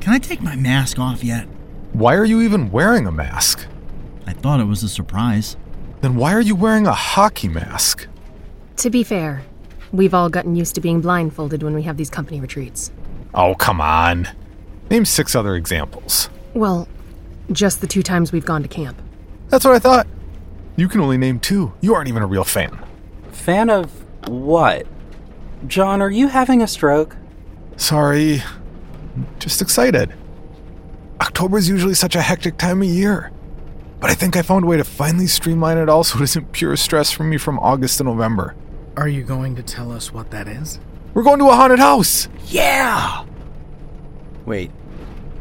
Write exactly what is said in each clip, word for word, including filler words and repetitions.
Can I take my mask off yet? Why are you even wearing a mask? I thought it was a surprise. Then why are you wearing a hockey mask? To be fair, we've all gotten used to being blindfolded when we have these company retreats. Oh, come on. Name six other examples. Well, just the two times we've gone to camp. That's what I thought. You can only name two. You aren't even a real fan. Fan of what? John, are you having a stroke? Sorry. Just excited. October is usually such a hectic time of year. But I think I found a way to finally streamline it all so it isn't pure stress for me from August to November. Are you going to tell us what that is? We're going to a haunted house! Yeah! Wait,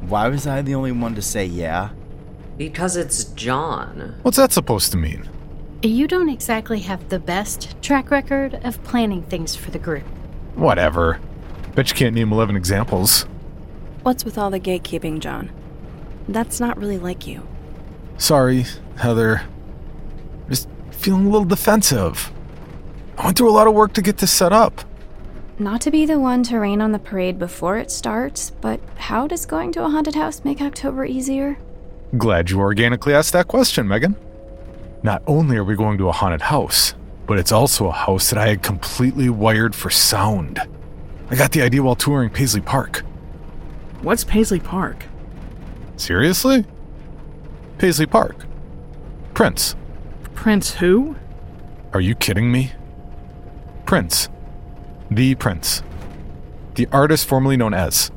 why was I the only one to say yeah? Because it's John. What's that supposed to mean? You don't exactly have the best track record of planning things for the group. Whatever. Bet you can't name eleven examples. What's with all the gatekeeping, John? That's not really like you. Sorry, Heather. Just feeling a little defensive. I went through a lot of work to get this set up. Not to be the one to rain on the parade before it starts, but how does going to a haunted house make October easier? Glad you organically asked that question, Megan. Not only are we going to a haunted house, but it's also a house that I had completely wired for sound. I got the idea while touring Paisley Park. What's Paisley Park? Seriously? Paisley Park. Prince. Prince who? Are you kidding me? Prince. The Prince. The artist formerly known as.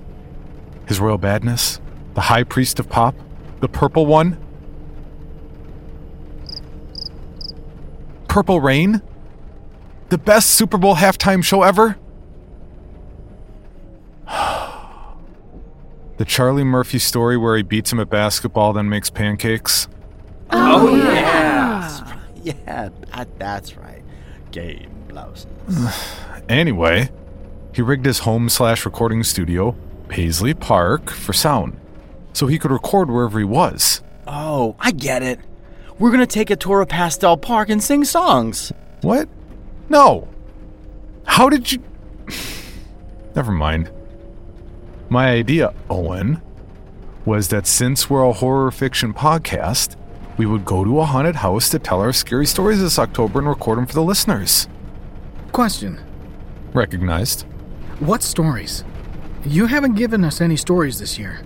His Royal Badness. The High Priest of Pop. The Purple One? Purple Rain? The best Super Bowl halftime show ever? The Charlie Murphy story where he beats him at basketball, then makes pancakes? Oh, oh yeah! Yeah, yeah that, that's right. Game blouses. Anyway, he rigged his home slash recording studio, Paisley Park, for sound. So he could record wherever he was. Oh, I get it. We're going to take a tour of Pastel Park and sing songs. What? No. How did you... Never mind. My idea, Owen, was that since we're a horror fiction podcast, we would go to a haunted house to tell our scary stories this October and record them for the listeners. Question. Recognized. What stories? You haven't given us any stories this year.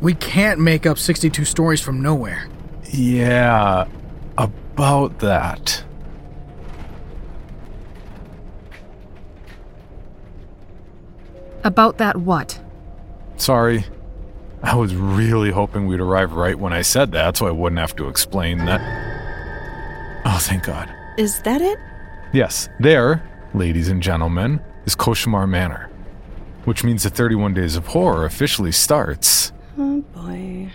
We can't make up sixty-two stories from nowhere. Yeah, about that. About that what? Sorry. I was really hoping we'd arrive right when I said that, so I wouldn't have to explain that. Oh, thank God. Is that it? Yes. There, ladies and gentlemen, is Koshimar Manor, which means the thirty-one Days of Horror officially starts... Oh boy.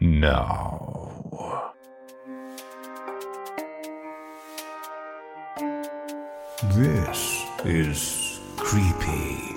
No. This is Creepy,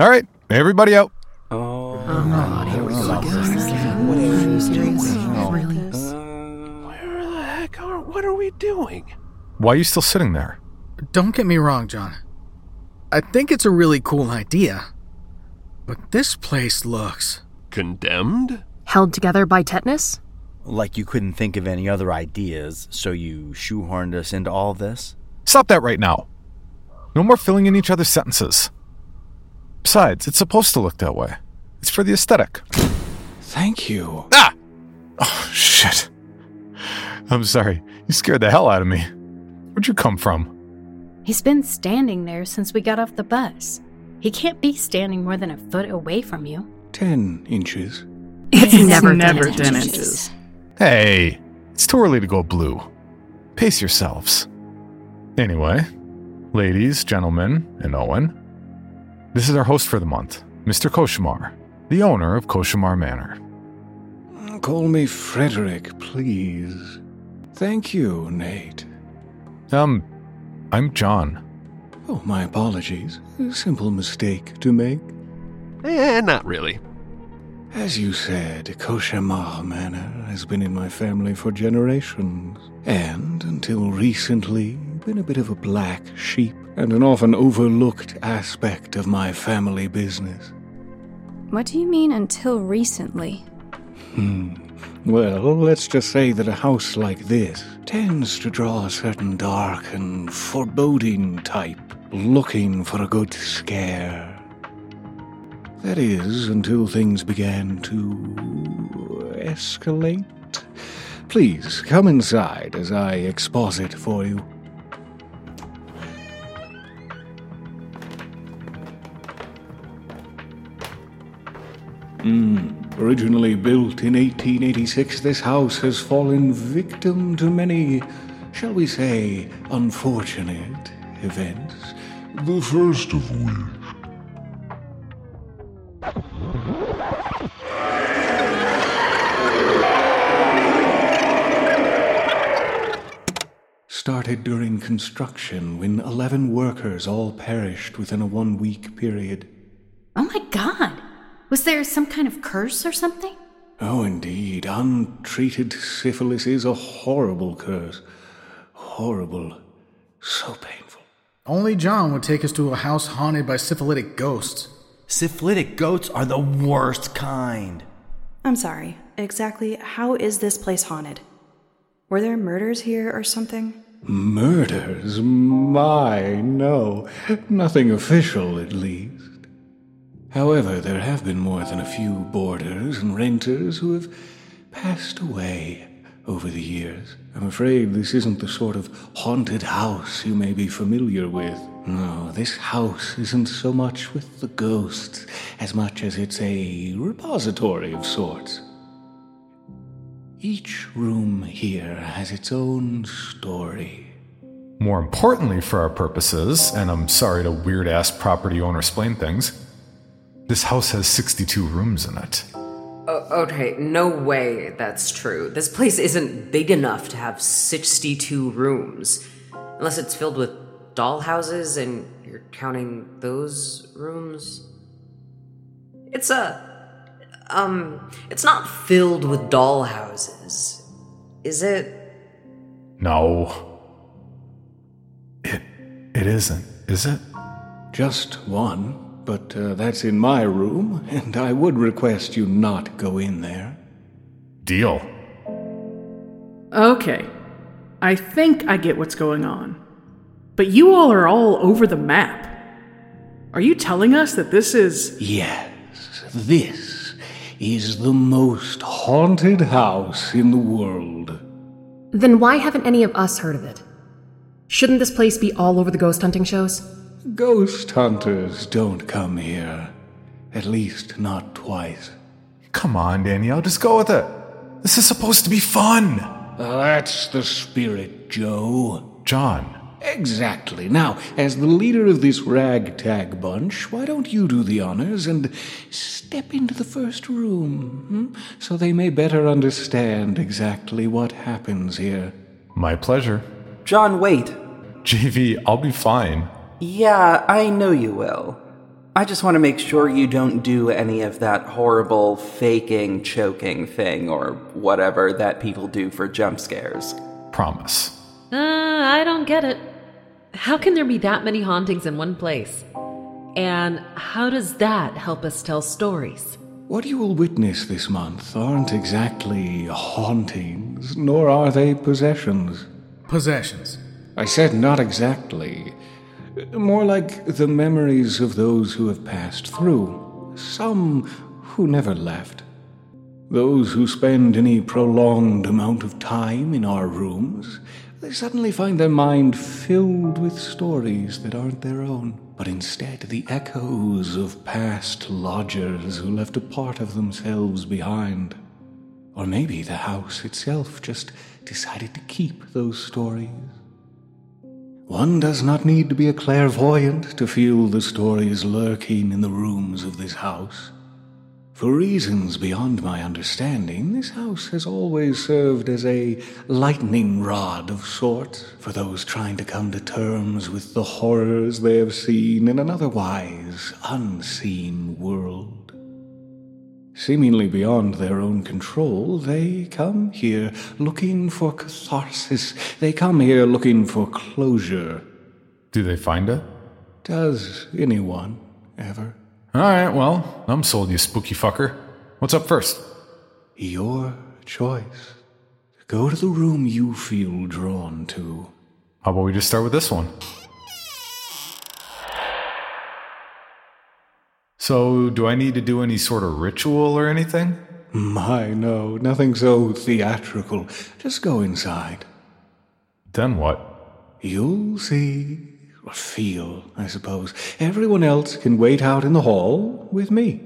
All right, everybody out. Oh, oh God, here we go. Where the heck are, what are we doing? Why are you still sitting there? Don't get me wrong, John. I think it's a really cool idea. But this place looks... Condemned? Held together by tetanus? Like you couldn't think of any other ideas, so you shoehorned us into all this? Stop that right now. No more filling in each other's sentences. Besides, it's supposed to look that way. It's for the aesthetic. Thank you. Ah! Oh, shit. I'm sorry. You scared the hell out of me. Where'd you come from? He's been standing there since we got off the bus. He can't be standing more than a foot away from you. Ten inches. It's, it's never, never ten, ten inches. inches. Hey, it's too early to go blue. Pace yourselves. Anyway, ladies, gentlemen, and Owen, this is our host for the month, Mister Koshimar, the owner of Koshimar Manor. Call me Frederick, please. Thank you, Nate. Um, I'm John. Oh, my apologies. A simple mistake to make. Eh, not really. As you said, Koshimar Manor has been in my family for generations, and until recently, been a bit of a black sheep and an often overlooked aspect of my family business. What do you mean, until recently? Hmm. Well, let's just say that a house like this tends to draw a certain dark and foreboding type looking for a good scare. That is, until things began to escalate. Please, come inside as I exposit for you. Mm. Originally built in eighteen eighty-six, this house has fallen victim to many, shall we say, unfortunate events. The first of which... started during construction when eleven workers all perished within a one-week period. Oh my God! Was there some kind of curse or something? Oh, indeed. Untreated syphilis is a horrible curse. Horrible. So painful. Only John would take us to a house haunted by syphilitic ghosts. Syphilitic ghosts are the worst kind. I'm sorry. Exactly how is this place haunted? Were there murders here or something? Murders? My, no. Nothing official, at least. However, there have been more than a few boarders and renters who have passed away over the years. I'm afraid this isn't the sort of haunted house you may be familiar with. No, this house isn't so much with the ghosts as much as it's a repository of sorts. Each room here has its own story. More importantly for our purposes, and I'm sorry to weird-ass property owner explain things, this house has sixty-two rooms in it. Uh, okay, no way that's true. This place isn't big enough to have sixty-two rooms. Unless it's filled with dollhouses and you're counting those rooms. It's a... Um, it's not filled with dollhouses. Is it? No. It... it isn't, is it? Just one. But uh, that's in my room, and I would request you not go in there. Deal. Okay. I think I get what's going on. But you all are all over the map. Are you telling us that this is... Yes, this is the most haunted house in the world. Then why haven't any of us heard of it? Shouldn't this place be all over the ghost hunting shows? Ghost hunters don't come here. At least not twice. Come on, Danielle, just go with it. This is supposed to be fun. That's the spirit, Joe. John. Exactly. Now, as the leader of this ragtag bunch, why don't you do the honors and step into the first room, hmm? so they may better understand exactly what happens here. My pleasure. John, wait. J V, I'll be fine. Yeah, I know you will. I just want to make sure you don't do any of that horrible faking choking thing or whatever that people do for jump scares. Promise. Uh, I don't get it. How can there be that many hauntings in one place? And how does that help us tell stories? What you will witness this month aren't exactly hauntings, nor are they possessions. Possessions. I said not exactly. More like the memories of those who have passed through, some who never left. Those who spend any prolonged amount of time in our rooms, they suddenly find their mind filled with stories that aren't their own, but instead the echoes of past lodgers who left a part of themselves behind. Or maybe the house itself just decided to keep those stories. One does not need to be a clairvoyant to feel the stories lurking in the rooms of this house. For reasons beyond my understanding, this house has always served as a lightning rod of sorts for those trying to come to terms with the horrors they have seen in an otherwise unseen world. Seemingly beyond their own control, they come here looking for catharsis. They come here looking for closure. Do they find it? Does anyone ever? All right, well, I'm sold, you spooky fucker. What's up first? Your choice. Go to the room you feel drawn to. How about we just start with this one? So, do I need to do any sort of ritual or anything? My, no, nothing so theatrical. Just go inside. Then what? You'll see, or feel, I suppose. Everyone else can wait out in the hall with me.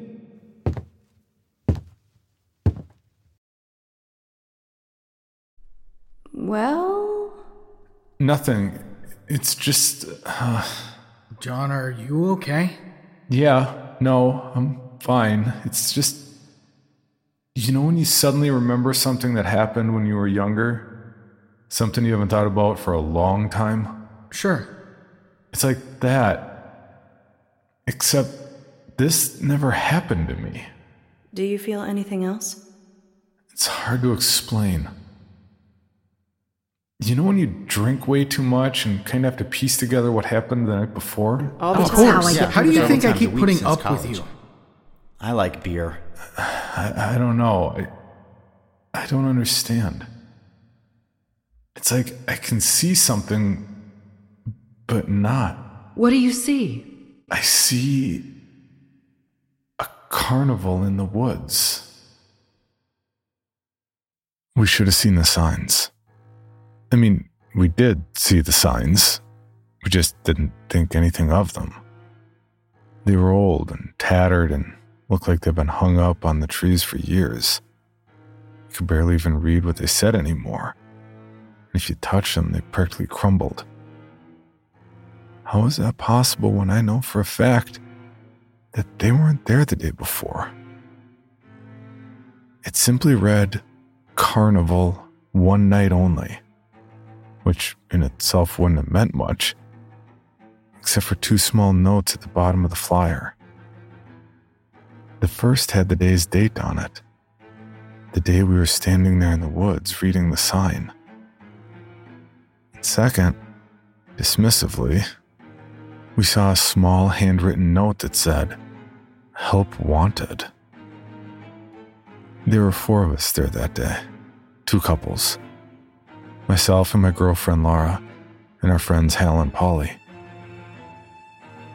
Well? Nothing. It's just... Uh... John, are you okay? Yeah. No, I'm fine. It's just... You know when you suddenly remember something that happened when you were younger? Something you haven't thought about for a long time? Sure. It's like that. Except this never happened to me. Do you feel anything else? It's hard to explain. You know when you drink way too much and kind of have to piece together what happened the night before? Oh, of course. How, how do you think I keep putting up college. with you? I like beer. I, I don't know. I, I don't understand. It's like I can see something, but not. What do you see? I see a carnival in the woods. We should have seen the signs. I mean, we did see the signs. We just didn't think anything of them. They were old and tattered and looked like they'd been hung up on the trees for years. You could barely even read what they said anymore. And if you touched them, they practically crumbled. How is that possible when I know for a fact that they weren't there the day before? It simply read, Carnival, one night only, which in itself wouldn't have meant much, except for two small notes at the bottom of the flyer. The first had the day's date on it, the day we were standing there in the woods reading the sign. And second, dismissively, we saw a small handwritten note that said, "Help Wanted." There were four of us there that day, two couples. Myself and my girlfriend Lara, and our friends Hal and Polly.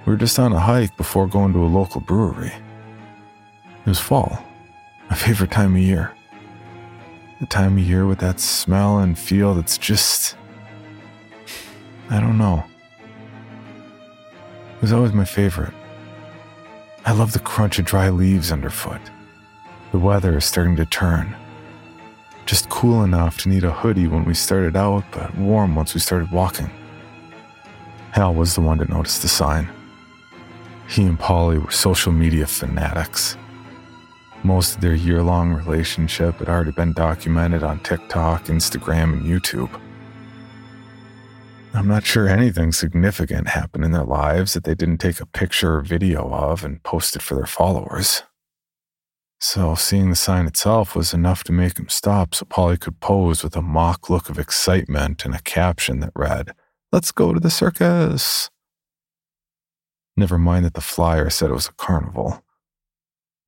We were just on a hike before going to a local brewery. It was fall, my favorite time of year. The time of year with that smell and feel that's just... I don't know. It was always my favorite. I love the crunch of dry leaves underfoot. The weather is starting to turn. Just cool enough to need a hoodie when we started out, but warm once we started walking. Hal was the one to notice the sign. He and Polly were social media fanatics. Most of their year-long relationship had already been documented on TikTok, Instagram, and YouTube. I'm not sure anything significant happened in their lives that they didn't take a picture or video of and post it for their followers. So seeing the sign itself was enough to make him stop so Polly could pose with a mock look of excitement and a caption that read, "Let's go to the circus." Never mind that the flyer said it was a carnival.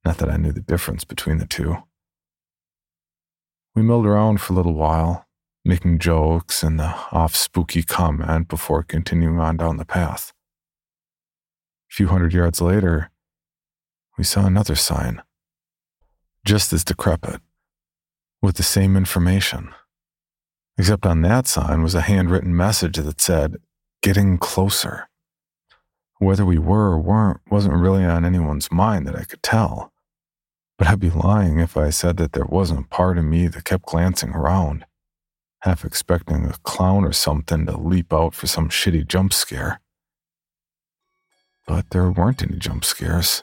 Not that I knew the difference between the two. We milled around for a little while, making jokes and the off-spooky comment before continuing on down the path. A few hundred yards later, we saw another sign, just as decrepit, with the same information. Except on that sign was a handwritten message that said, "Getting closer." Whether we were or weren't wasn't really on anyone's mind that I could tell, but I'd be lying if I said that there wasn't a part of me that kept glancing around, half expecting a clown or something to leap out for some shitty jump scare. But there weren't any jump scares.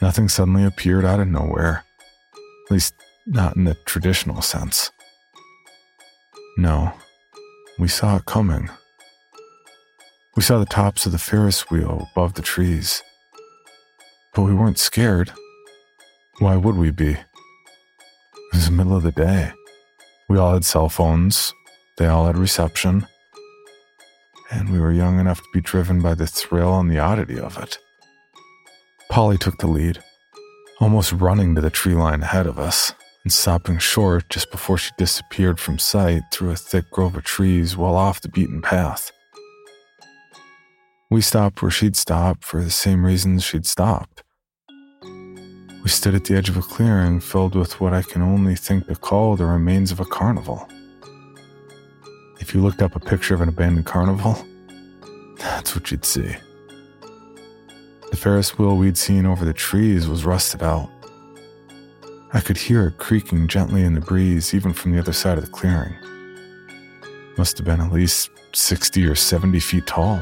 Nothing suddenly appeared out of nowhere, at least not in the traditional sense. No, we saw it coming. We saw the tops of the Ferris wheel above the trees, but we weren't scared. Why would we be? It was the middle of the day. We all had cell phones, they all had reception, and we were young enough to be driven by the thrill and the oddity of it. Polly took the lead, almost running to the tree line ahead of us and stopping short just before she disappeared from sight through a thick grove of trees well off the beaten path. We stopped where she'd stopped for the same reasons she'd stopped. We stood at the edge of a clearing filled with what I can only think to call the remains of a carnival. If you looked up a picture of an abandoned carnival, that's what you'd see. The Ferris wheel we'd seen over the trees was rusted out. I could hear it creaking gently in the breeze even from the other side of the clearing. Must have been at least sixty or seventy feet tall.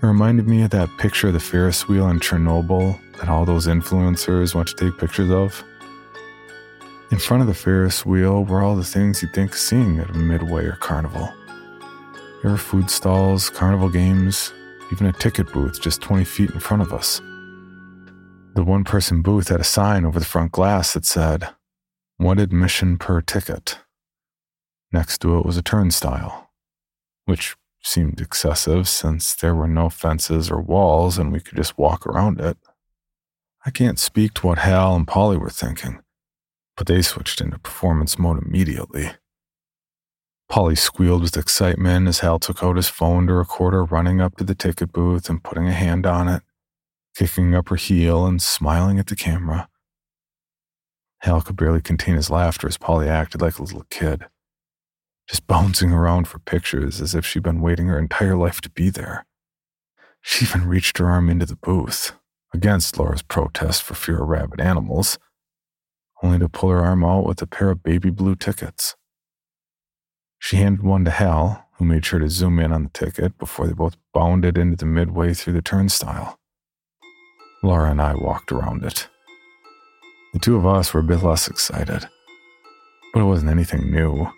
It reminded me of that picture of the Ferris wheel in Chernobyl that all those influencers want to take pictures of. In front of the Ferris wheel were all the things you'd think of seeing at a midway or carnival. There were food stalls, carnival games, even a ticket booth just twenty feet in front of us. The one-person booth had a sign over the front glass that said, "One admission per ticket." Next to it was a turnstile, which seemed excessive since there were no fences or walls and we could just walk around it. I can't speak to what Hal and Polly were thinking, but they switched into performance mode immediately. Polly squealed with excitement as Hal took out his phone to record her running up to the ticket booth and putting a hand on it, kicking up her heel and smiling at the camera. Hal could barely contain his laughter as Polly acted like a little kid, just bouncing around for pictures as if she'd been waiting her entire life to be there. She even reached her arm into the booth, against Laura's protest for fear of rabid animals, only to pull her arm out with a pair of baby blue tickets. She handed one to Hal, who made sure to zoom in on the ticket before they both bounded into the midway through the turnstile. Lara and I walked around it. The two of us were a bit less excited, but it wasn't anything new.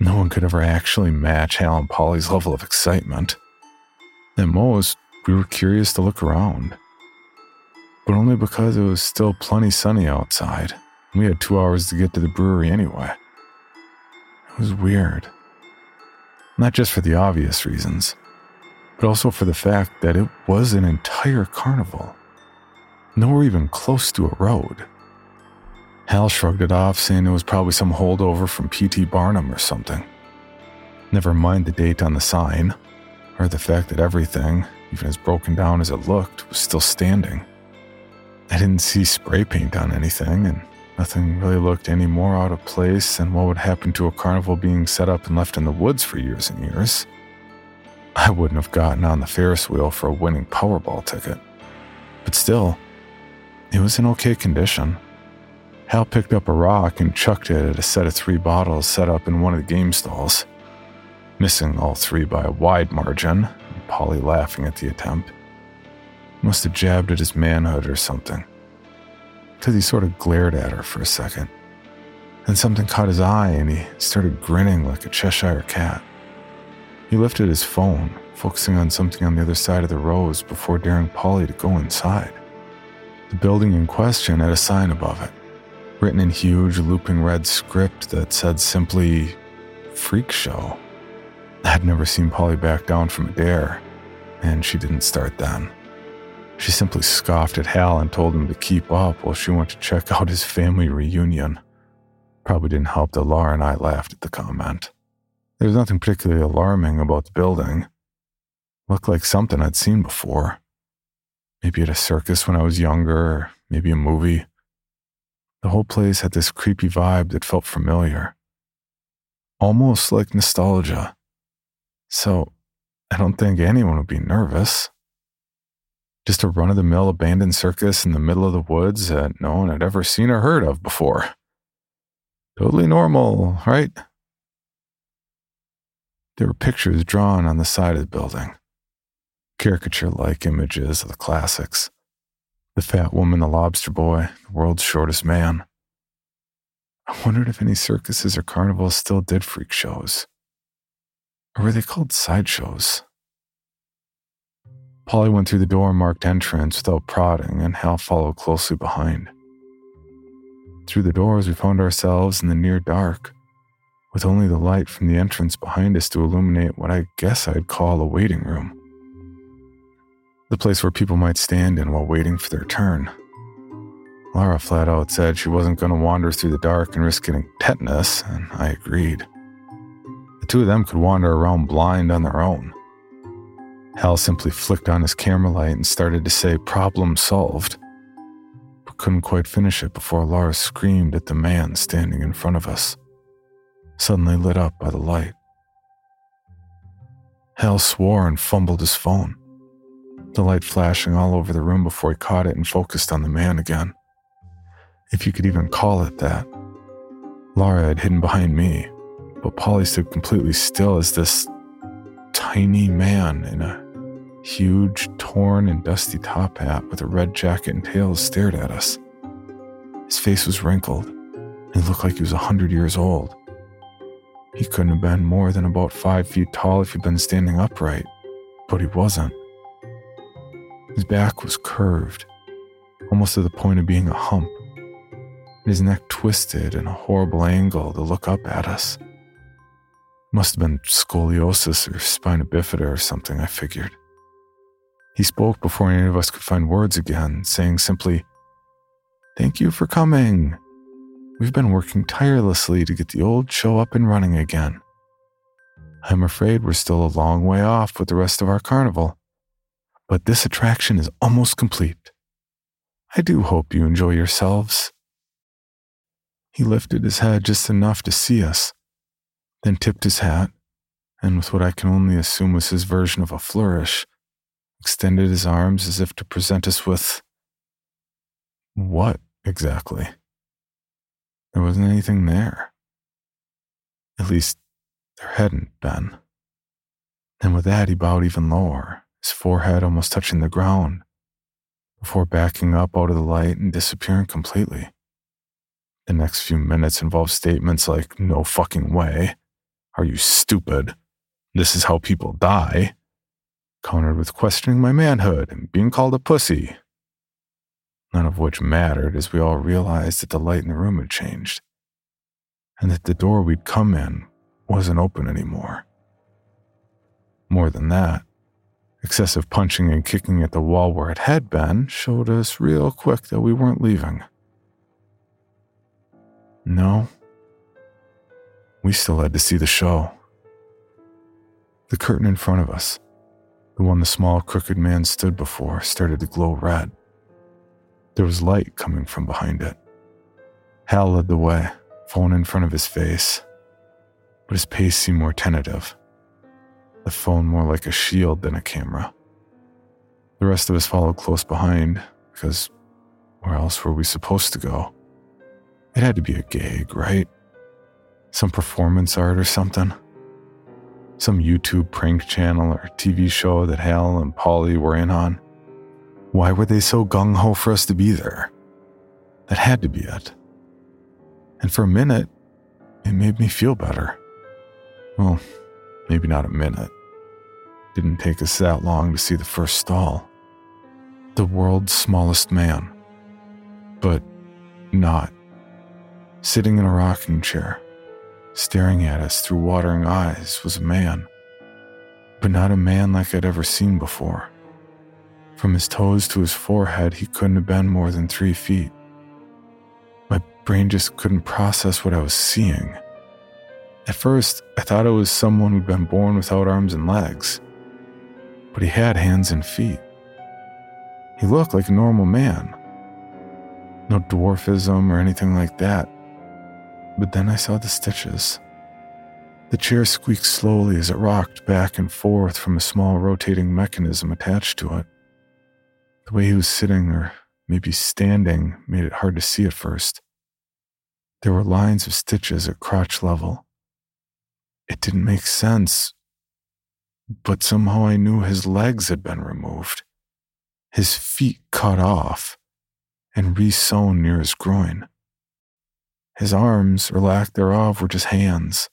No one could ever actually match Hal and Polly's level of excitement. At most, we were curious to look around, but only because it was still plenty sunny outside, and we had two hours to get to the brewery anyway. It was weird. Not just for the obvious reasons, but also for the fact that it was an entire carnival, nowhere even close to a road. Hal shrugged it off, saying it was probably some holdover from P T Barnum or something. Never mind the date on the sign, or the fact that everything, even as broken down as it looked, was still standing. I didn't see spray paint on anything, and nothing really looked any more out of place than what would happen to a carnival being set up and left in the woods for years and years. I wouldn't have gotten on the Ferris wheel for a winning Powerball ticket. But still, it was in okay condition. Hal picked up a rock and chucked it at a set of three bottles set up in one of the game stalls, missing all three by a wide margin, and Polly laughing at the attempt. He must have jabbed at his manhood or something, because he sort of glared at her for a second. Then something caught his eye and he started grinning like a Cheshire cat. He lifted his phone, focusing on something on the other side of the rows before daring Polly to go inside. The building in question had a sign above it, written in huge looping red script that said simply, "Freak Show." I'd never seen Polly back down from a dare, and she didn't start then. She simply scoffed at Hal and told him to keep up while she went to check out his family reunion. Probably didn't help that Lara and I laughed at the comment. There was nothing particularly alarming about the building. Looked like something I'd seen before. Maybe at a circus when I was younger, or maybe a movie. The whole place had this creepy vibe that felt familiar. Almost like nostalgia. So, I don't think anyone would be nervous. Just a run-of-the-mill abandoned circus in the middle of the woods that no one had ever seen or heard of before. Totally normal, right? There were pictures drawn on the side of the building. Caricature-like images of the classics. The fat woman, the lobster boy, the world's shortest man. I wondered if any circuses or carnivals still did freak shows. Or were they called sideshows? Polly went through the door marked entrance without prodding, and Hal followed closely behind. Through the doors, we found ourselves in the near dark, with only the light from the entrance behind us to illuminate what I guess I'd call a waiting room. The place where people might stand in while waiting for their turn. Lara flat out said she wasn't going to wander through the dark and risk getting tetanus, and I agreed. The two of them could wander around blind on their own. Hal simply flicked on his camera light and started to say, "Problem solved," but couldn't quite finish it before Lara screamed at the man standing in front of us, suddenly lit up by the light. Hal swore and fumbled his phone, the light flashing all over the room before he caught it and focused on the man again. If you could even call it that. Lara had hidden behind me, but Polly stood completely still as this tiny man in a huge, torn and dusty top hat with a red jacket and tails stared at us. His face was wrinkled, and it looked like he was a hundred years old. He couldn't have been more than about five feet tall if he'd been standing upright, but he wasn't. His back was curved, almost to the point of being a hump, and his neck twisted in a horrible angle to look up at us. Must have been scoliosis or spina bifida or something, I figured. He spoke before any of us could find words again, saying simply, "Thank you for coming. We've been working tirelessly to get the old show up and running again. I'm afraid we're still a long way off with the rest of our carnival, but this attraction is almost complete. I do hope you enjoy yourselves." He lifted his head just enough to see us, then tipped his hat, and with what I can only assume was his version of a flourish, extended his arms as if to present us with... what, exactly? There wasn't anything there. At least, there hadn't been. And with that, he bowed even lower, his forehead almost touching the ground, before backing up out of the light and disappearing completely. The next few minutes involved statements like, "No fucking way," "Are you stupid?" "This is how people die," countered with questioning my manhood and being called a pussy. None of which mattered, as we all realized that the light in the room had changed, and that the door we'd come in wasn't open anymore. More than that, excessive punching and kicking at the wall where it had been showed us real quick that we weren't leaving. No, we still had to see the show. The curtain in front of us, the one the small, crooked man stood before, started to glow red. There was light coming from behind it. Hal led the way, phone in front of his face, but his pace seemed more tentative. The phone more like a shield than a camera. The rest of us followed close behind, because where else were we supposed to go? It had to be a gig, right? Some performance art or something. Some YouTube prank channel or T V show that Hal and Polly were in on. Why were they so gung-ho for us to be there? That had to be it. And for a minute, it made me feel better. Well, maybe not a minute. Didn't take us that long to see the first stall. The world's smallest man. But not. Sitting in a rocking chair, staring at us through watering eyes, was a man. But not a man like I'd ever seen before. From his toes to his forehead, he couldn't have been more than three feet. My brain just couldn't process what I was seeing. At first, I thought it was someone who'd been born without arms and legs, but he had hands and feet. He looked like a normal man. No dwarfism or anything like that. But then I saw the stitches. The chair squeaked slowly as it rocked back and forth from a small rotating mechanism attached to it. The way he was sitting, or maybe standing, made it hard to see at first. There were lines of stitches at crotch level. It didn't make sense, but somehow I knew his legs had been removed, his feet cut off, and re-sewn near his groin. His arms, or lack thereof, were just hands,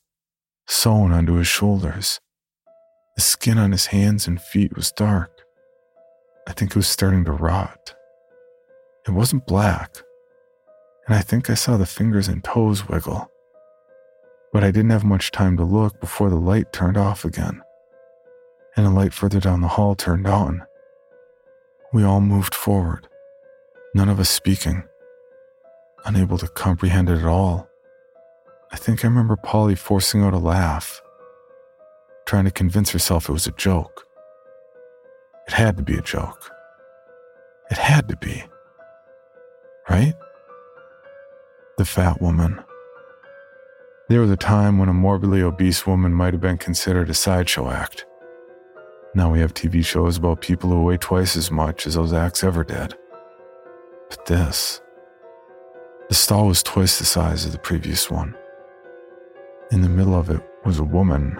sewn onto his shoulders. The skin on his hands and feet was dark. I think it was starting to rot. It wasn't black, and I think I saw the fingers and toes wiggle. But I didn't have much time to look before the light turned off again, and a light further down the hall turned on. We all moved forward, none of us speaking, unable to comprehend it at all. I think I remember Polly forcing out a laugh, trying to convince herself it was a joke. It had to be a joke. It had to be. Right? The fat woman. There was a time when a morbidly obese woman might have been considered a sideshow act. Now we have T V shows about people who weigh twice as much as those acts ever did. But this... The stall was twice the size of the previous one. In the middle of it was a woman,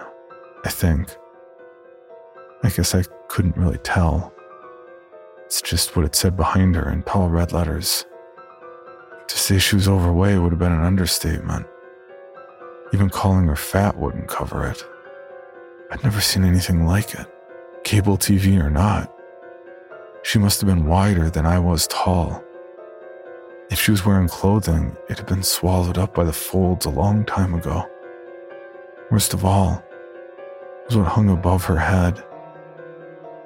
I think. I guess I couldn't really tell. It's just what it said behind her in tall red letters. To say she was overweight would have been an understatement. Even calling her fat wouldn't cover it. I'd never seen anything like it, cable T V or not. She must have been wider than I was tall. If she was wearing clothing, it had been swallowed up by the folds a long time ago. Worst of all was what hung above her head.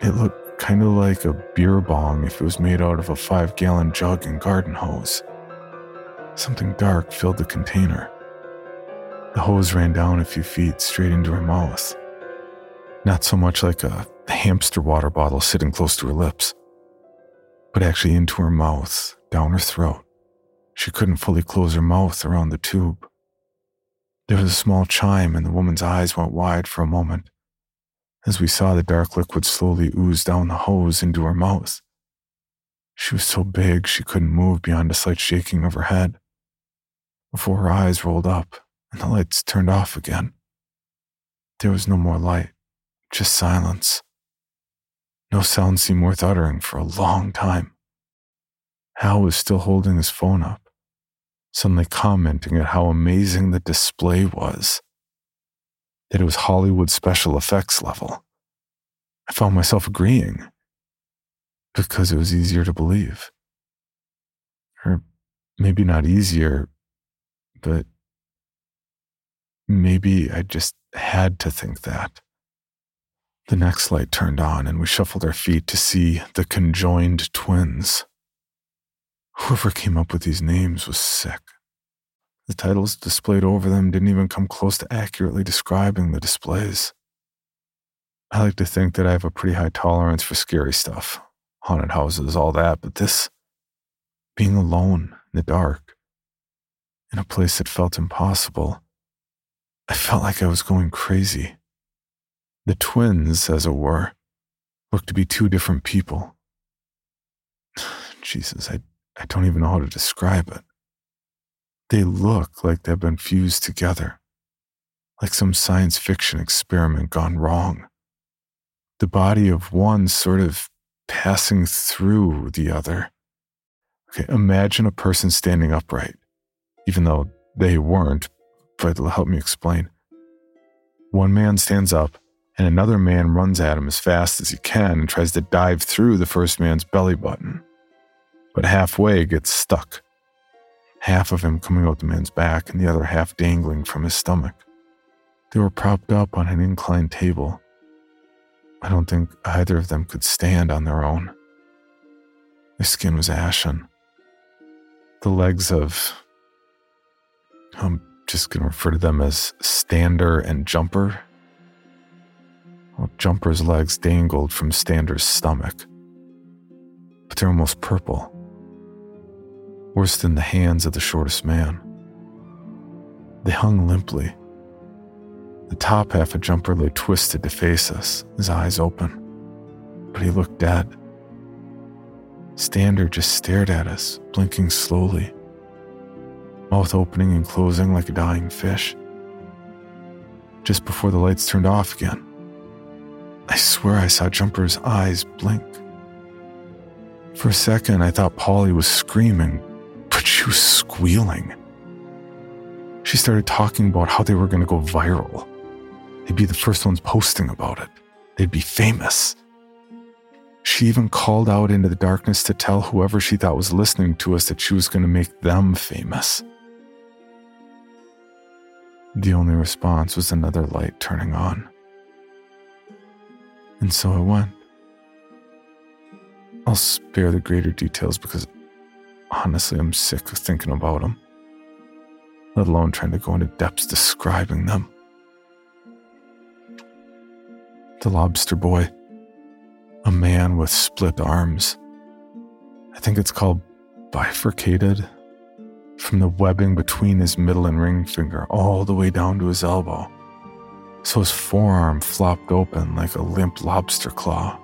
It looked kind of like a beer bong if it was made out of a five-gallon jug and garden hose. Something dark filled the container. The hose ran down a few feet straight into her mouth. Not so much like a hamster water bottle sitting close to her lips, but actually into her mouth, down her throat. She couldn't fully close her mouth around the tube. There was a small chime, and the woman's eyes went wide for a moment as we saw the dark liquid slowly ooze down the hose into her mouth. She was so big she couldn't move beyond a slight shaking of her head before her eyes rolled up and the lights turned off again. There was no more light, just silence. No sound seemed worth uttering for a long time. Hal was still holding his phone up, suddenly commenting at how amazing the display was, that it was Hollywood special effects level. I found myself agreeing, because it was easier to believe. Or maybe not easier, but maybe I just had to think that. The next light turned on, and we shuffled our feet to see the conjoined twins. Whoever came up with these names was sick. The titles displayed over them didn't even come close to accurately describing the displays. I like to think that I have a pretty high tolerance for scary stuff, haunted houses, all that, but this, being alone in the dark, in a place that felt impossible, I felt like I was going crazy. The twins, as it were, looked to be two different people. Jesus, I I don't even know how to describe it. They look like they've been fused together, like some science fiction experiment gone wrong. The body of one sort of passing through the other. Okay, imagine a person standing upright, even though they weren't, but it'll help me explain. One man stands up, and another man runs at him as fast as he can and tries to dive through the first man's belly button. But halfway gets stuck, half of him coming out the man's back and the other half dangling from his stomach. They were propped up on an inclined table. I don't think either of them could stand on their own. Their skin was ashen. The legs of I'm just going to refer to them as Stander and Jumper. Well, Jumper's legs dangled from Stander's stomach, but they're almost purple, worse than the hands of the shortest man. They hung limply. The top half of Jumper lay twisted to face us, his eyes open, but he looked dead. Stander just stared at us, blinking slowly, mouth opening and closing like a dying fish. Just before the lights turned off again, I swear I saw Jumper's eyes blink. For a second, I thought Polly was screaming, but she was squealing. She started talking about how they were going to go viral. They'd be the first ones posting about it. They'd be famous. She even called out into the darkness to tell whoever she thought was listening to us that she was going to make them famous. The only response was another light turning on. And so I went. I'll spare the greater details because honestly I'm sick of thinking about them, let alone trying to go into depths describing them. The lobster boy, a man with split arms. I think it's called bifurcated, from the webbing between his middle and ring finger all the way down to his elbow. So his forearm flopped open like a limp lobster claw,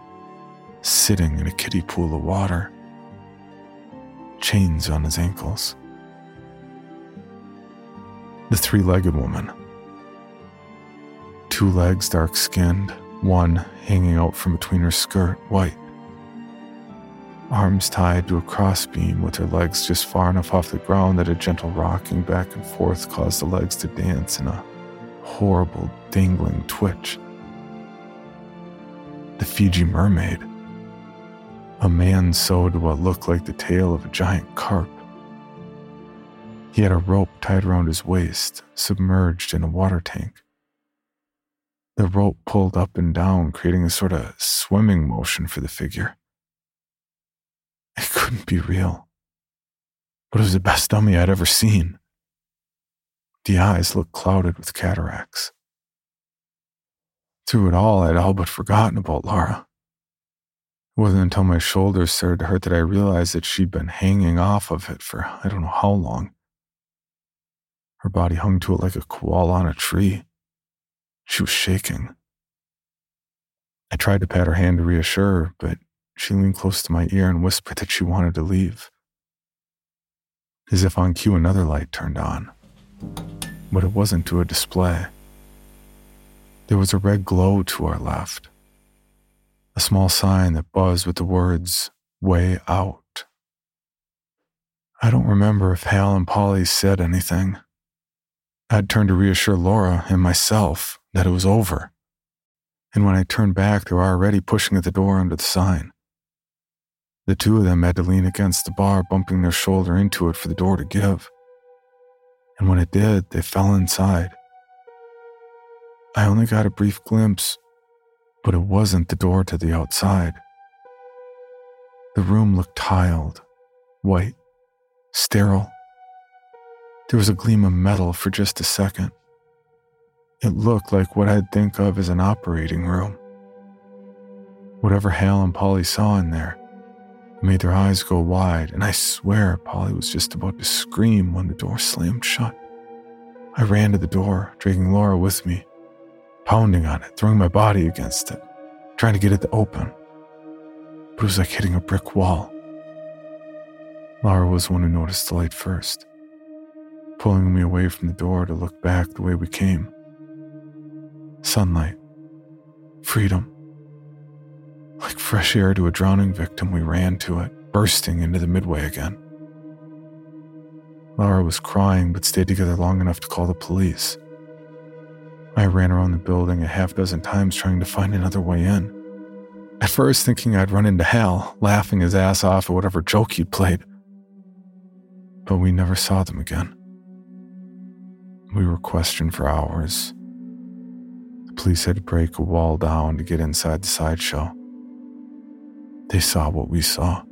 sitting in a kiddie pool of water. Chains on his ankles. The three-legged woman. Two legs dark-skinned, one hanging out from between her skirt, white. Arms tied to a crossbeam with her legs just far enough off the ground that a gentle rocking back and forth caused the legs to dance in a horrible dangling twitch. The Fiji mermaid, a man sewed to what looked like the tail of a giant carp. He had a rope tied around his waist, submerged in a water tank. The rope pulled up and down, creating a sort of swimming motion for the figure. It couldn't be real, but it was the best dummy I'd ever seen. The eyes looked clouded with cataracts. Through it all, I'd all but forgotten about Lara. It wasn't until my shoulders started to hurt that I realized that she'd been hanging off of it for I don't know how long. Her body hung to it like a koala on a tree. She was shaking. I tried to pat her hand to reassure her, but she leaned close to my ear and whispered that she wanted to leave. As if on cue, another light turned on, but it wasn't to a display. There was a red glow to our left, a small sign that buzzed with the words, "Way Out." I don't remember if Hal and Polly said anything. I'd turned to reassure Laura and myself that it was over, and when I turned back, they were already pushing at the door under the sign. The two of them had to lean against the bar, bumping their shoulder into it for the door to give, and when it did, they fell inside. I only got a brief glimpse, but it wasn't the door to the outside. The room looked tiled, white, sterile. There was a gleam of metal for just a second. It looked like what I'd think of as an operating room. Whatever Hal and Polly saw in there made their eyes go wide, and I swear Polly was just about to scream when the door slammed shut. I ran to the door, dragging Laura with me, pounding on it, throwing my body against it, trying to get it to open. But it was like hitting a brick wall. Lara was the one who noticed the light first, pulling me away from the door to look back the way we came. Sunlight. Freedom. Like fresh air to a drowning victim, we ran to it, bursting into the midway again. Lara was crying but stayed together long enough to call the police. I ran around the building a half dozen times trying to find another way in. At first thinking I'd run into Hal, laughing his ass off at whatever joke he'd played. But we never saw them again. We were questioned for hours. The police had to break a wall down to get inside the sideshow. They saw what we saw.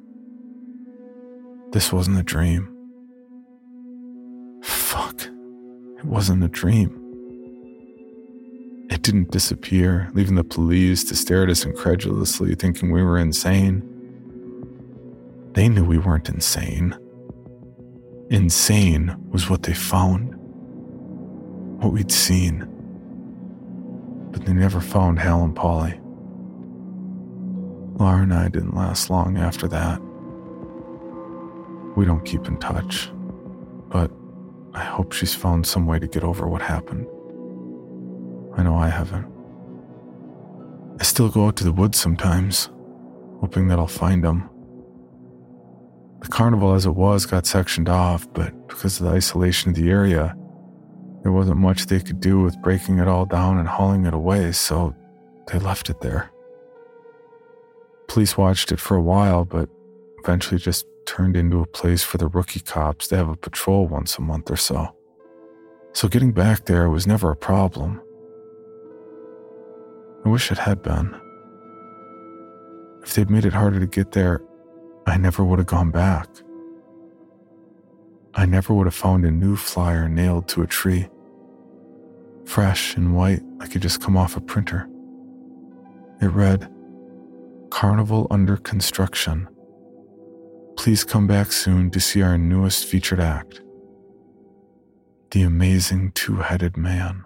This wasn't a dream. Fuck. It wasn't a dream. It didn't disappear, leaving the police to stare at us incredulously, thinking we were insane. They knew we weren't insane. Insane was what they found, what we'd seen. But they never found Hal and Polly. Lara and I didn't last long after that. We don't keep in touch, but I hope she's found some way to get over what happened. I know I haven't. I still go out to the woods sometimes, hoping that I'll find them. The carnival as it was got sectioned off, but because of the isolation of the area, there wasn't much they could do with breaking it all down and hauling it away, so they left it there. Police watched it for a while, but eventually just turned into a place for the rookie cops to have a patrol once a month or so. So getting back there was never a problem. I wish it had been. If they'd made it harder to get there, I never would have gone back. I never would have found a new flyer nailed to a tree, fresh and white like it just come off a printer. It read, "Carnival under construction. Please come back soon to see our newest featured act, the amazing two-headed man."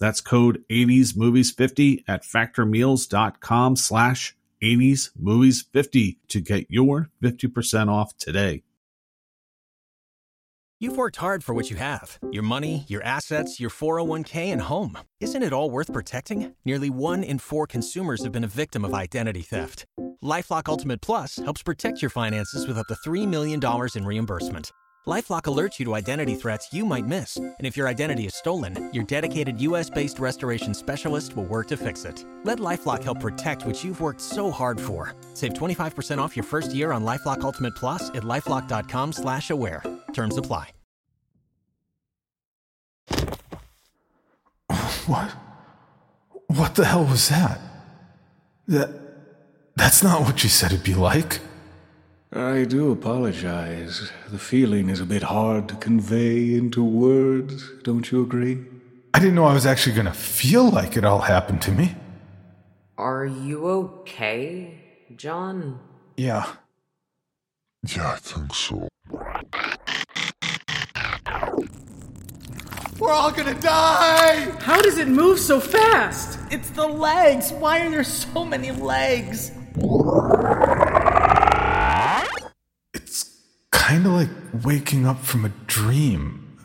That's code eighties movies fifty at factormeals.com slash 80smovies50 to get your fifty percent off today. You've worked hard for what you have, your money, your assets, your four oh one k, and home. Isn't it all worth protecting? Nearly one in four consumers have been a victim of identity theft. LifeLock Ultimate Plus helps protect your finances with up to three million dollars in reimbursement. LifeLock alerts you to identity threats you might miss, and if your identity is stolen, your dedicated U S-based restoration specialist will work to fix it. Let LifeLock help protect what you've worked so hard for. Save twenty-five percent off your first year on LifeLock Ultimate Plus at LifeLock.com slash aware. Terms apply. What? What the hell was that? That... That's not what you said it'd be like. I do apologize. The feeling is a bit hard to convey into words, don't you agree? I didn't know I was actually going to feel like it all happened to me. Are you okay, John? Yeah. Yeah, I think so. We're all gonna die! How does it move so fast? It's the legs! Why are there so many legs? Kind of like waking up from a dream.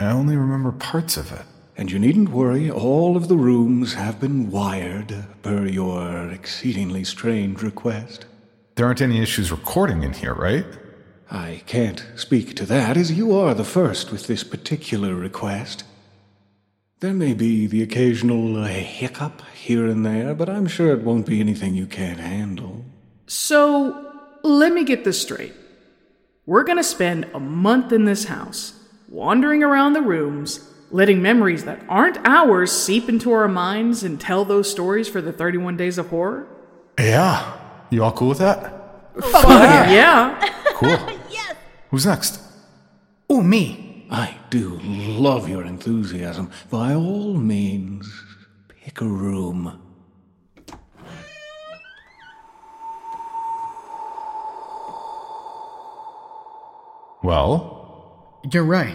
I only remember parts of it. And you needn't worry, all of the rooms have been wired per your exceedingly strange request. There aren't any issues recording in here, right? I can't speak to that, as you are the first with this particular request. There may be the occasional uh, hiccup here and there, but I'm sure it won't be anything you can't handle. So, let me get this straight. We're going to spend a month in this house, wandering around the rooms, letting memories that aren't ours seep into our minds and tell those stories for the thirty-one Days of Horror? Yeah. You all cool with that? Fuck yeah. yeah. Cool. Yes. Who's next? Oh, me. I do love your enthusiasm. By all means, pick a room. Well? You're right.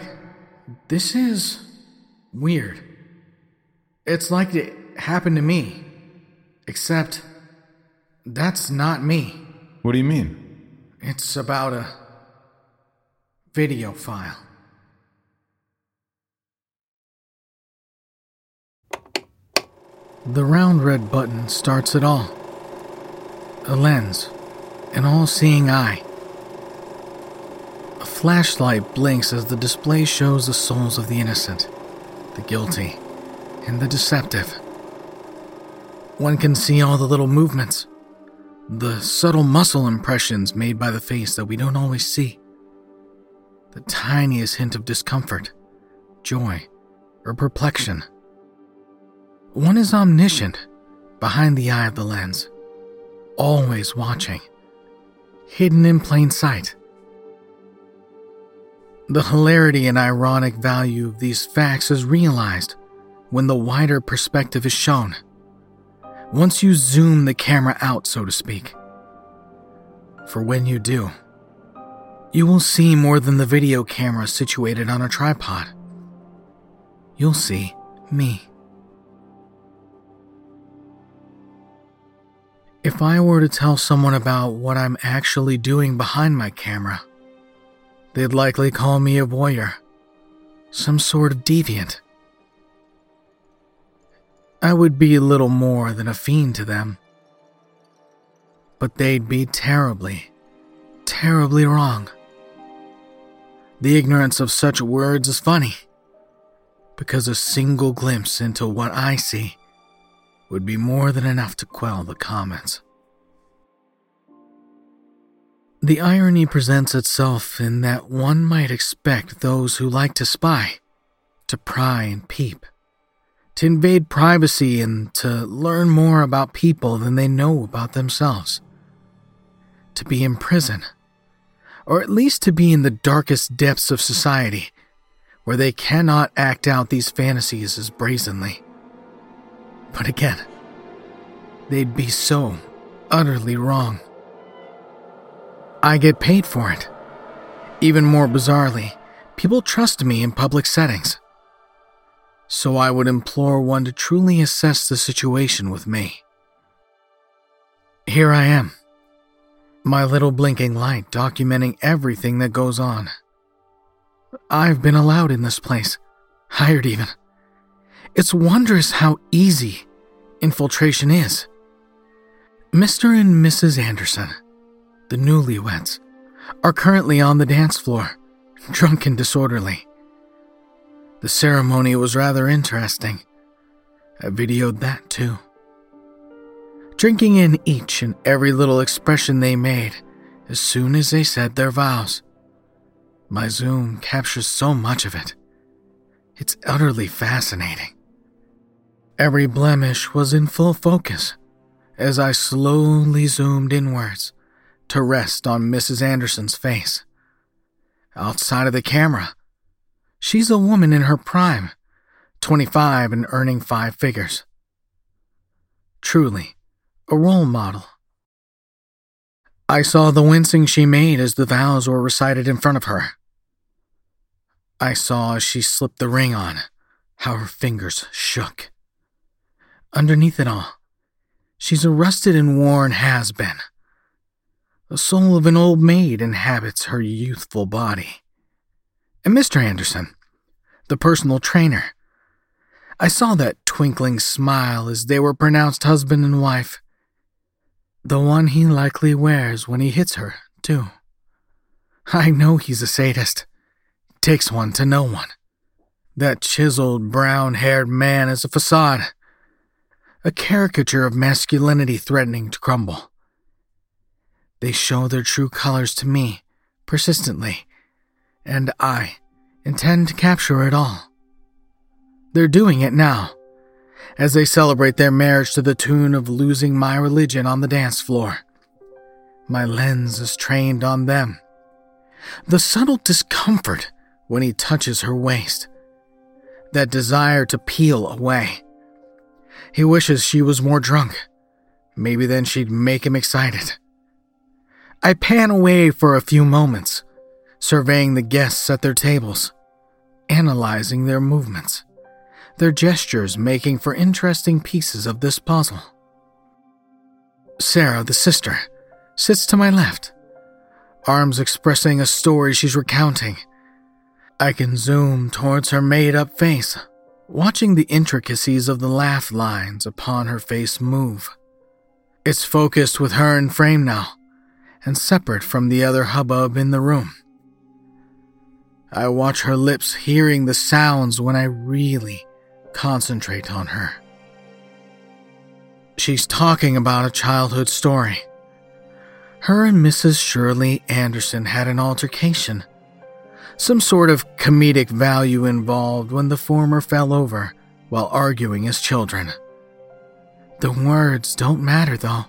this is weird. It's like it happened to me, except that's not me. What do you mean? It's about a video file. The round red button starts it all. A lens, an all-seeing eye. A flashlight blinks as the display shows the souls of the innocent, the guilty, and the deceptive. One can see all the little movements, the subtle muscle impressions made by the face that we don't always see, the tiniest hint of discomfort, joy, or perplexion. One is omniscient, behind the eye of the lens, always watching, hidden in plain sight. The hilarity and ironic value of these facts is realized when the wider perspective is shown. Once you zoom the camera out, so to speak. For when you do, you will see more than the video camera situated on a tripod. You'll see me. If I were to tell someone about what I'm actually doing behind my camera, they'd likely call me a voyeur, some sort of deviant. I would be little more than a fiend to them, but they'd be terribly, terribly wrong. The ignorance of such words is funny, because a single glimpse into what I see would be more than enough to quell the comments. The irony presents itself in that one might expect those who like to spy, to pry and peep, to invade privacy and to learn more about people than they know about themselves, to be in prison, or at least to be in the darkest depths of society, where they cannot act out these fantasies as brazenly. But again, they'd be so utterly wrong. I get paid for it. Even more bizarrely, people trust me in public settings. So I would implore one to truly assess the situation with me. Here I am, my little blinking light documenting everything that goes on. I've been allowed in this place, hired even. It's wondrous how easy infiltration is. Mister and Missus Anderson, the newlyweds, are currently on the dance floor, drunk and disorderly. The ceremony was rather interesting. I videoed that too. Drinking in each and every little expression they made as soon as they said their vows. My Zoom captures so much of it. It's utterly fascinating. Every blemish was in full focus as I slowly zoomed inwards to rest on Missus Anderson's face. Outside of the camera, she's a woman in her prime, twenty-five and earning five figures. Truly, a role model. I saw the wincing she made as the vows were recited in front of her. I saw as she slipped the ring on, how her fingers shook. Underneath it all, she's a rusted and worn has-been. The soul of an old maid inhabits her youthful body. And Mister Anderson, the personal trainer. I saw that twinkling smile as they were pronounced husband and wife. The one he likely wears when he hits her, too. I know he's a sadist. Takes one to know one. That chiseled, brown-haired man is a facade. A caricature of masculinity threatening to crumble. They show their true colors to me, persistently, and I intend to capture it all. They're doing it now, as they celebrate their marriage to the tune of Losing My Religion on the dance floor. My lens is trained on them. The subtle discomfort when he touches her waist, that desire to peel away. He wishes she was more drunk. Maybe then she'd make him excited. I pan away for a few moments, surveying the guests at their tables. analyzing their movements, their gestures making for interesting pieces of this puzzle. Sarah, the sister, sits to my left, arms expressing a story she's recounting. I can zoom towards her made-up face, watching the intricacies of the laugh lines upon her face move. It's focused with her in frame now, and separate from the other hubbub in the room. I watch her lips hearing the sounds when I really concentrate on her. She's talking about a childhood story. Her and Missus Shirley Anderson had an altercation. Some sort of comedic value involved when the former fell over while arguing as children. The words don't matter though,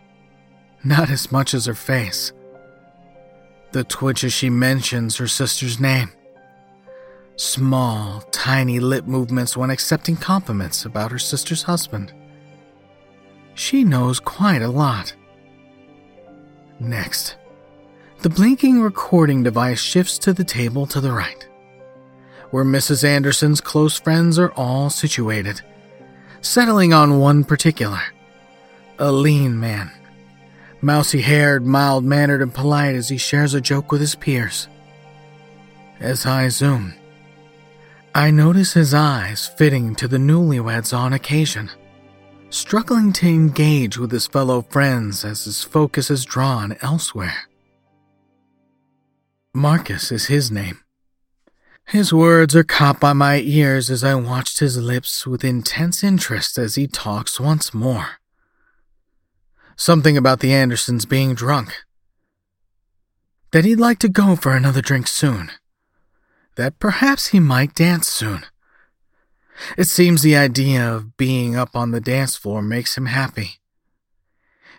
not as much as her face. The twitch as she mentions her sister's name. Small, tiny lip movements when accepting compliments about her sister's husband. She knows quite a lot. Next, the blinking recording device shifts to the table to the right, where Missus Anderson's close friends are all situated, settling on one particular, a lean man, mousy-haired, mild-mannered, and polite as he shares a joke with his peers. As I zoom, I notice his eyes fitting to the newlyweds on occasion, struggling to engage with his fellow friends as his focus is drawn elsewhere. Marcus is his name. His words are caught by my ears as I watched his lips with intense interest as he talks once more. Something about the Andersons being drunk. That he'd like to go for another drink soon. That perhaps he might dance soon. It seems the idea of being up on the dance floor makes him happy.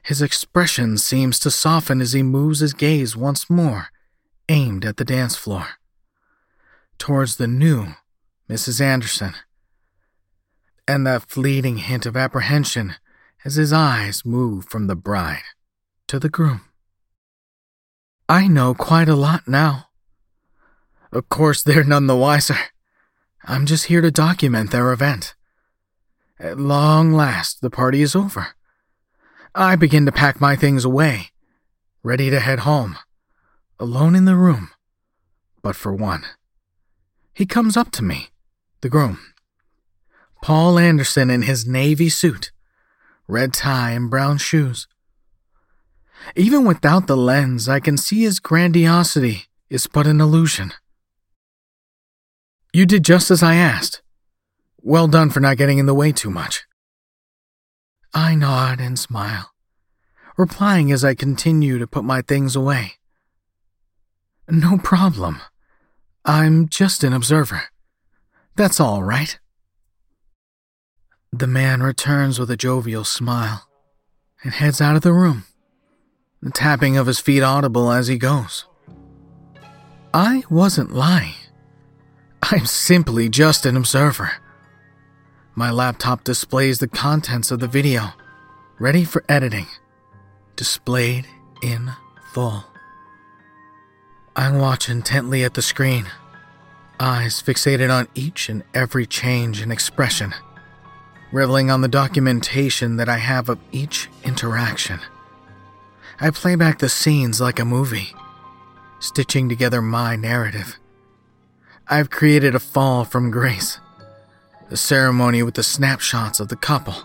His expression seems to soften as he moves his gaze once more, aimed at the dance floor, towards the new Missus Anderson, and that fleeting hint of apprehension as his eyes move from the bride to the groom. I know quite a lot now. Of course, they're none the wiser. I'm just here to document their event. At long last, the party is over. I begin to pack my things away, ready to head home, alone in the room, but for one. He comes up to me, the groom, Paul Anderson in his navy suit, red tie and brown shoes. Even without the lens, I can see his grandiosity is but an illusion. You did just as I asked. Well done for not getting in the way too much. I nod and smile, replying as I continue to put my things away. No problem. I'm just an observer. That's all right. The man returns with a jovial smile and heads out of the room, the tapping of his feet audible as he goes. I wasn't lying. I'm simply just an observer. My laptop displays the contents of the video, ready for editing, displayed in full. I watch intently at the screen, eyes fixated on each and every change in expression, reveling on the documentation that I have of each interaction. I play back the scenes like a movie, stitching together my narrative. I've created a fall from grace, the ceremony with the snapshots of the couple,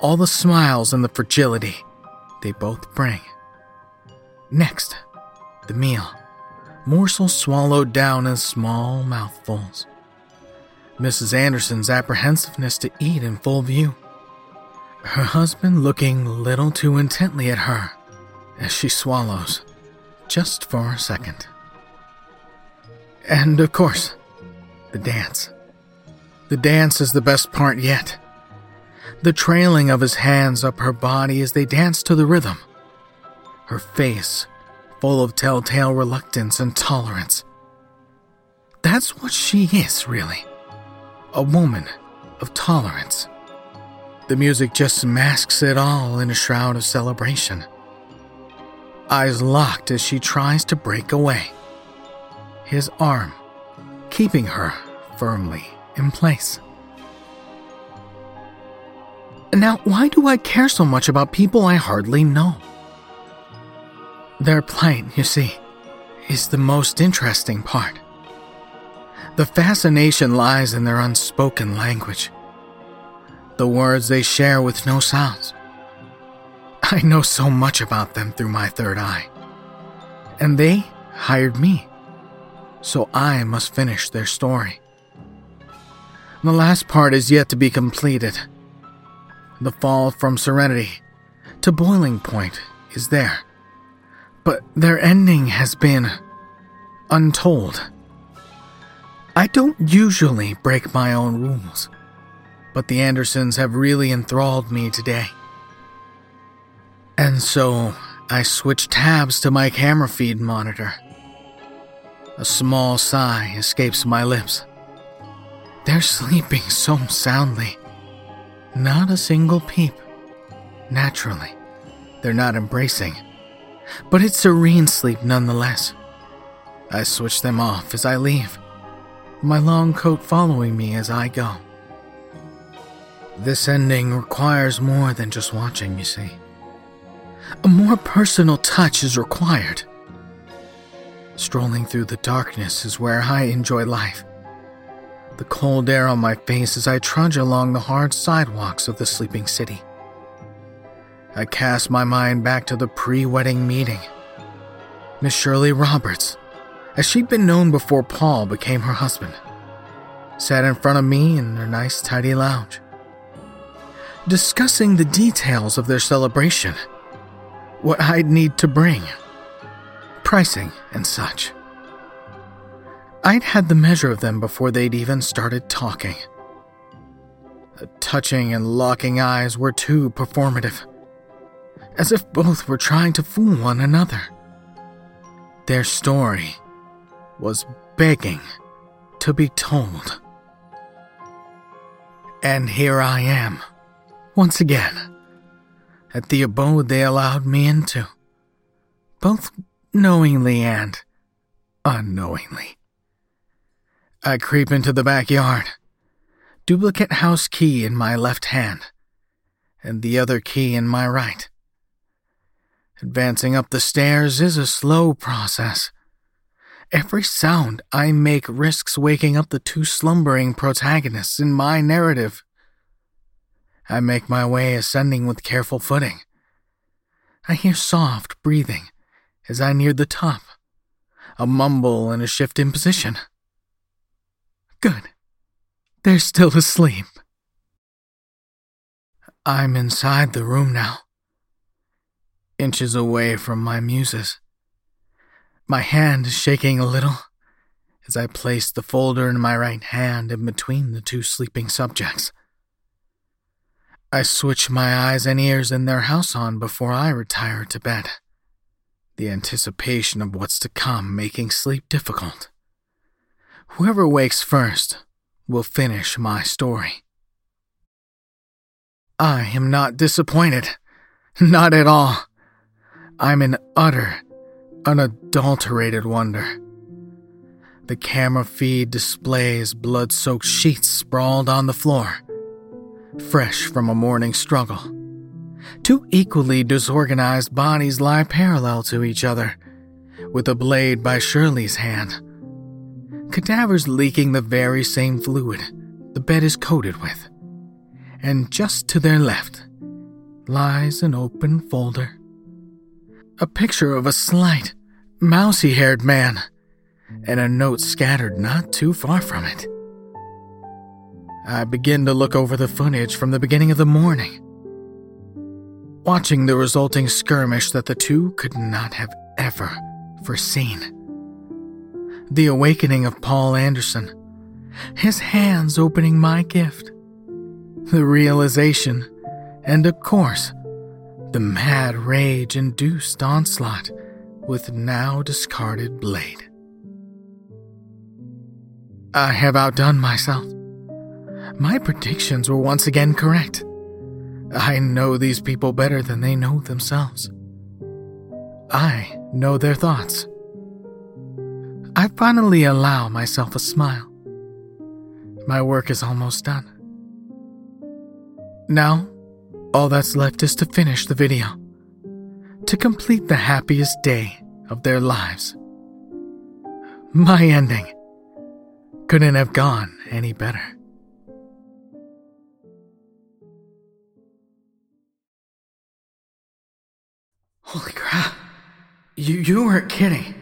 all the smiles and the fragility they both bring. Next, the meal, morsels swallowed down in small mouthfuls. Missus Anderson's apprehensiveness to eat in full view, her husband looking little too intently at her as she swallows, just for a second. And, of course, the dance. The dance is the best part yet. The trailing of his hands up her body as they dance to the rhythm. Her face full of telltale reluctance and tolerance. That's what she is, really. A woman of tolerance. The music just masks it all in a shroud of celebration. Eyes locked as she tries to break away. His arm, keeping her firmly in place. Now, why do I care so much about people I hardly know? Their plight, you see, is the most interesting part. The fascination lies in their unspoken language, the words they share with no sounds. I know so much about them through my third eye, and they hired me, so I must finish their story. The last part is yet to be completed. The fall from serenity to boiling point is there, but their ending has been untold. I don't usually break my own rules, but the Andersons have really enthralled me today. And so I switch tabs to my camera feed monitor. A small sigh escapes my lips. They're sleeping so soundly. Not a single peep. Naturally, they're not embracing, but it's serene sleep nonetheless. I switch them off as I leave, my long coat following me as I go. This ending requires more than just watching, you see. A more personal touch is required. Strolling through the darkness is where I enjoy life. The cold air on my face as I trudge along the hard sidewalks of the sleeping city. I cast my mind back to the pre-wedding meeting. Miss Shirley Roberts, as she'd been known before Paul became her husband, sat in front of me in her nice tidy lounge, discussing the details of their celebration, what I'd need to bring, pricing and such. I'd had the measure of them before they'd even started talking. The touching and locking eyes were too performative, as if both were trying to fool one another. Their story was begging to be told. And here I am, once again, at the abode they allowed me into, both knowingly and unknowingly. I creep into the backyard, duplicate house key in my left hand, and the other key in my right. Advancing up the stairs is a slow process. Every sound I make risks waking up the two slumbering protagonists in my narrative. I make my way ascending with careful footing. I hear soft breathing as I near the top, a mumble and a shift in position. Good. They're still asleep. I'm inside the room now, inches away from my muses. My hand is shaking a little as I place the folder in my right hand in between the two sleeping subjects. I switch my eyes and ears in their house on before I retire to bed, the anticipation of what's to come making sleep difficult. Whoever wakes first will finish my story. I am not disappointed. Not at all. I'm in utter, unadulterated wonder. The camera feed displays blood-soaked sheets sprawled on the floor, fresh from a morning struggle. Two equally disorganized bodies lie parallel to each other, with a blade by Shirley's hand. Cadavers leaking the very same fluid the bed is coated with, and just to their left lies an open folder. A picture of a slight, mousy-haired man, and a note scattered not too far from it. I begin to look over the footage from the beginning of the morning, watching the resulting skirmish that the two could not have ever foreseen. The awakening of Paul Anderson, his hands opening my gift, the realization, and of course, the mad rage-induced onslaught with now discarded blade. I have outdone myself. My predictions were once again correct. I know these people better than they know themselves. I know their thoughts. I finally allow myself a smile. My work is almost done. Now, all that's left is to finish the video, to complete the happiest day of their lives. My ending couldn't have gone any better. Holy crap. You, you weren't kidding.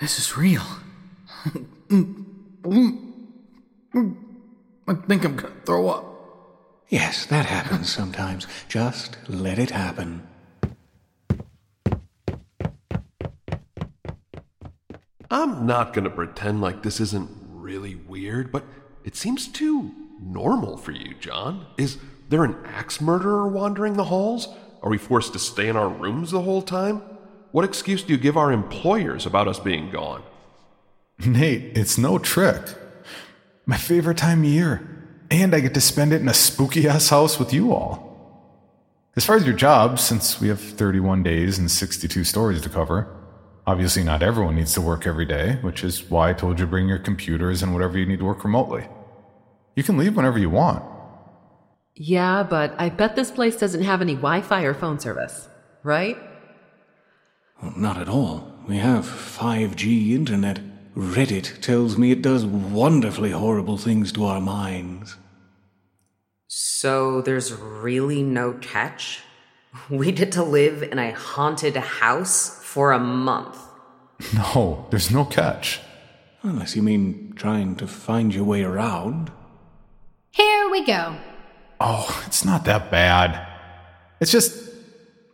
This is real. I think I'm gonna throw up. Yes, that happens sometimes. Just let it happen. I'm not gonna pretend like this isn't really weird, but it seems too normal for you, John. Is there an axe murderer wandering the halls? Are we forced to stay in our rooms the whole time? What excuse do you give our employers about us being gone? Nate, it's no trick. My favorite time of year. And I get to spend it in a spooky-ass house with you all. As far as your job, since we have thirty-one days and sixty-two stories to cover, obviously not everyone needs to work every day, which is why I told you to bring your computers and whatever you need to work remotely. You can leave whenever you want. Yeah, but I bet this place doesn't have any Wi-Fi or phone service, right? Well, not at all. We have five G internet. Reddit tells me it does wonderfully horrible things to our minds. So there's really no catch? We get to live in a haunted house for a month. No, there's no catch. Unless you mean trying to find your way around. Here we go. Oh, it's not that bad. It's just,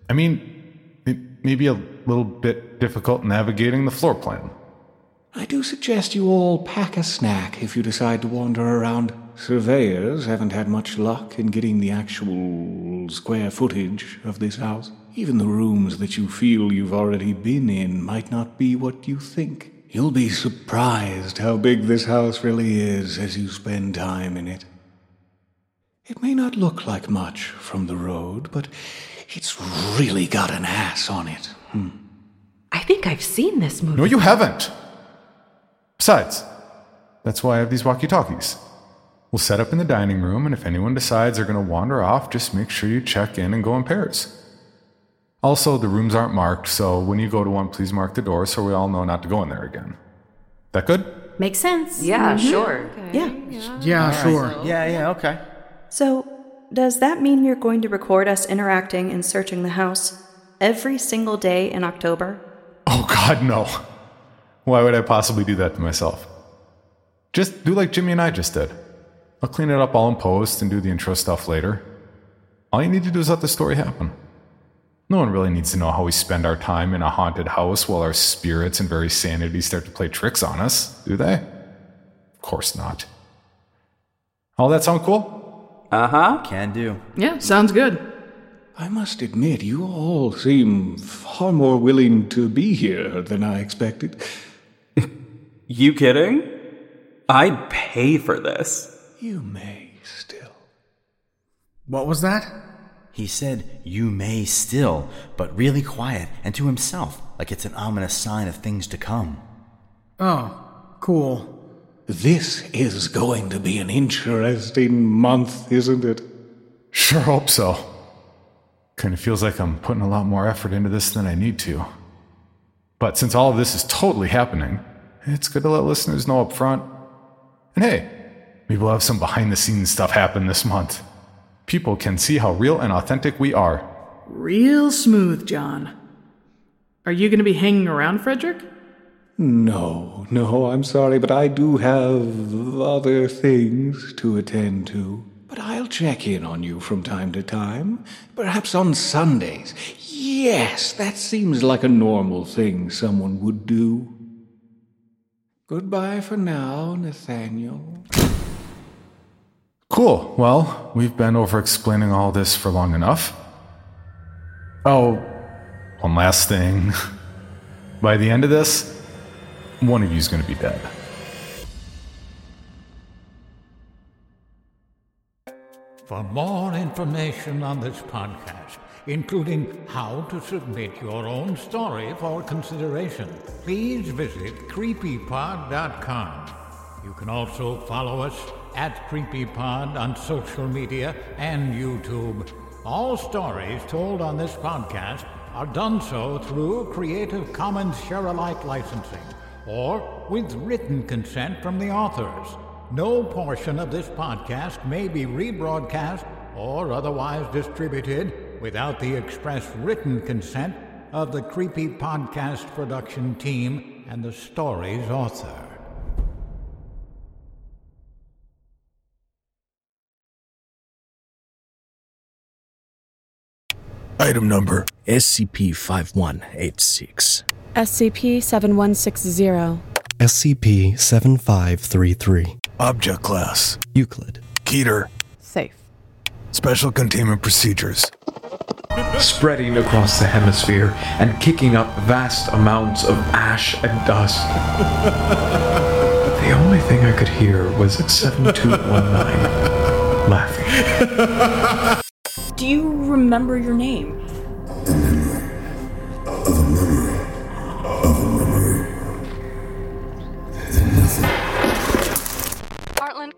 I mean, it may be a little bit difficult navigating the floor plan. I do suggest you all pack a snack if you decide to wander around. Surveyors haven't had much luck in getting the actual square footage of this house. Even the rooms that you feel you've already been in might not be what you think. You'll be surprised how big this house really is as you spend time in it. It may not look like much from the road, but it's really got an ass on it. Hmm. I think I've seen this movie. No, you haven't. Besides, that's why I have these walkie-talkies. We'll set up in the dining room, and if anyone decides they're going to wander off, just make sure you check in and go in pairs. Also, the rooms aren't marked, so when you go to one, please mark the door so we all know not to go in there again. That good? Makes sense. Yeah, mm-hmm. Sure. Okay. Yeah. Yeah, yeah sure. Right. Yeah, yeah, okay. So, does that mean you're going to record us interacting and searching the house every single day in October? Oh God, no. Why would I possibly do that to myself? Just do like Jimmy and I just did. I'll clean it up all in post and do the intro stuff later. All you need to do is let the story happen. No one really needs to know how we spend our time in a haunted house while our spirits and very sanity start to play tricks on us, do they? Of course not. All that sound cool? Uh-huh. Can do. Yeah, sounds good. I must admit, you all seem far more willing to be here than I expected. You kidding? I'd pay for this. You may still. What was that? He said, you may still, but really quiet and to himself, like it's an ominous sign of things to come. Oh, cool. This is going to be an interesting month, isn't it? Sure hope so. Kind of feels like I'm putting a lot more effort into this than I need to. But since all of this is totally happening, it's good to let listeners know up front. And hey, maybe we'll have some behind-the-scenes stuff happen this month. People can see how real and authentic we are. Real smooth, John. Are you going to be hanging around, Frederick? No, no, I'm sorry, but I do have other things to attend to. But I'll check in on you from time to time, perhaps on Sundays. Yes, that seems like a normal thing someone would do. Goodbye for now, Nathaniel. Cool, well, we've been over-explaining all this for long enough. Oh, one last thing. By the end of this, one of you's going to be dead. For more information on this podcast, including how to submit your own story for consideration, please visit creepy pod dot com. You can also follow us at CreepyPod on social media and YouTube. All stories told on this podcast are done so through Creative Commons Share-alike licensing or with written consent from the authors. No portion of this podcast may be rebroadcast or otherwise distributed without the express written consent of the Creepy Podcast production team and the story's author. Item number S C P fifty-one eighty-six, S C P seventy-one sixty, S C P seventy-five thirty-three. Object class Euclid. Keter. Safe. Special containment procedures. Spreading across the hemisphere and kicking up vast amounts of ash and dust. The only thing I could hear was seven two one nine laughing. Do you remember your name? The memory of the memory of the memory. Heartland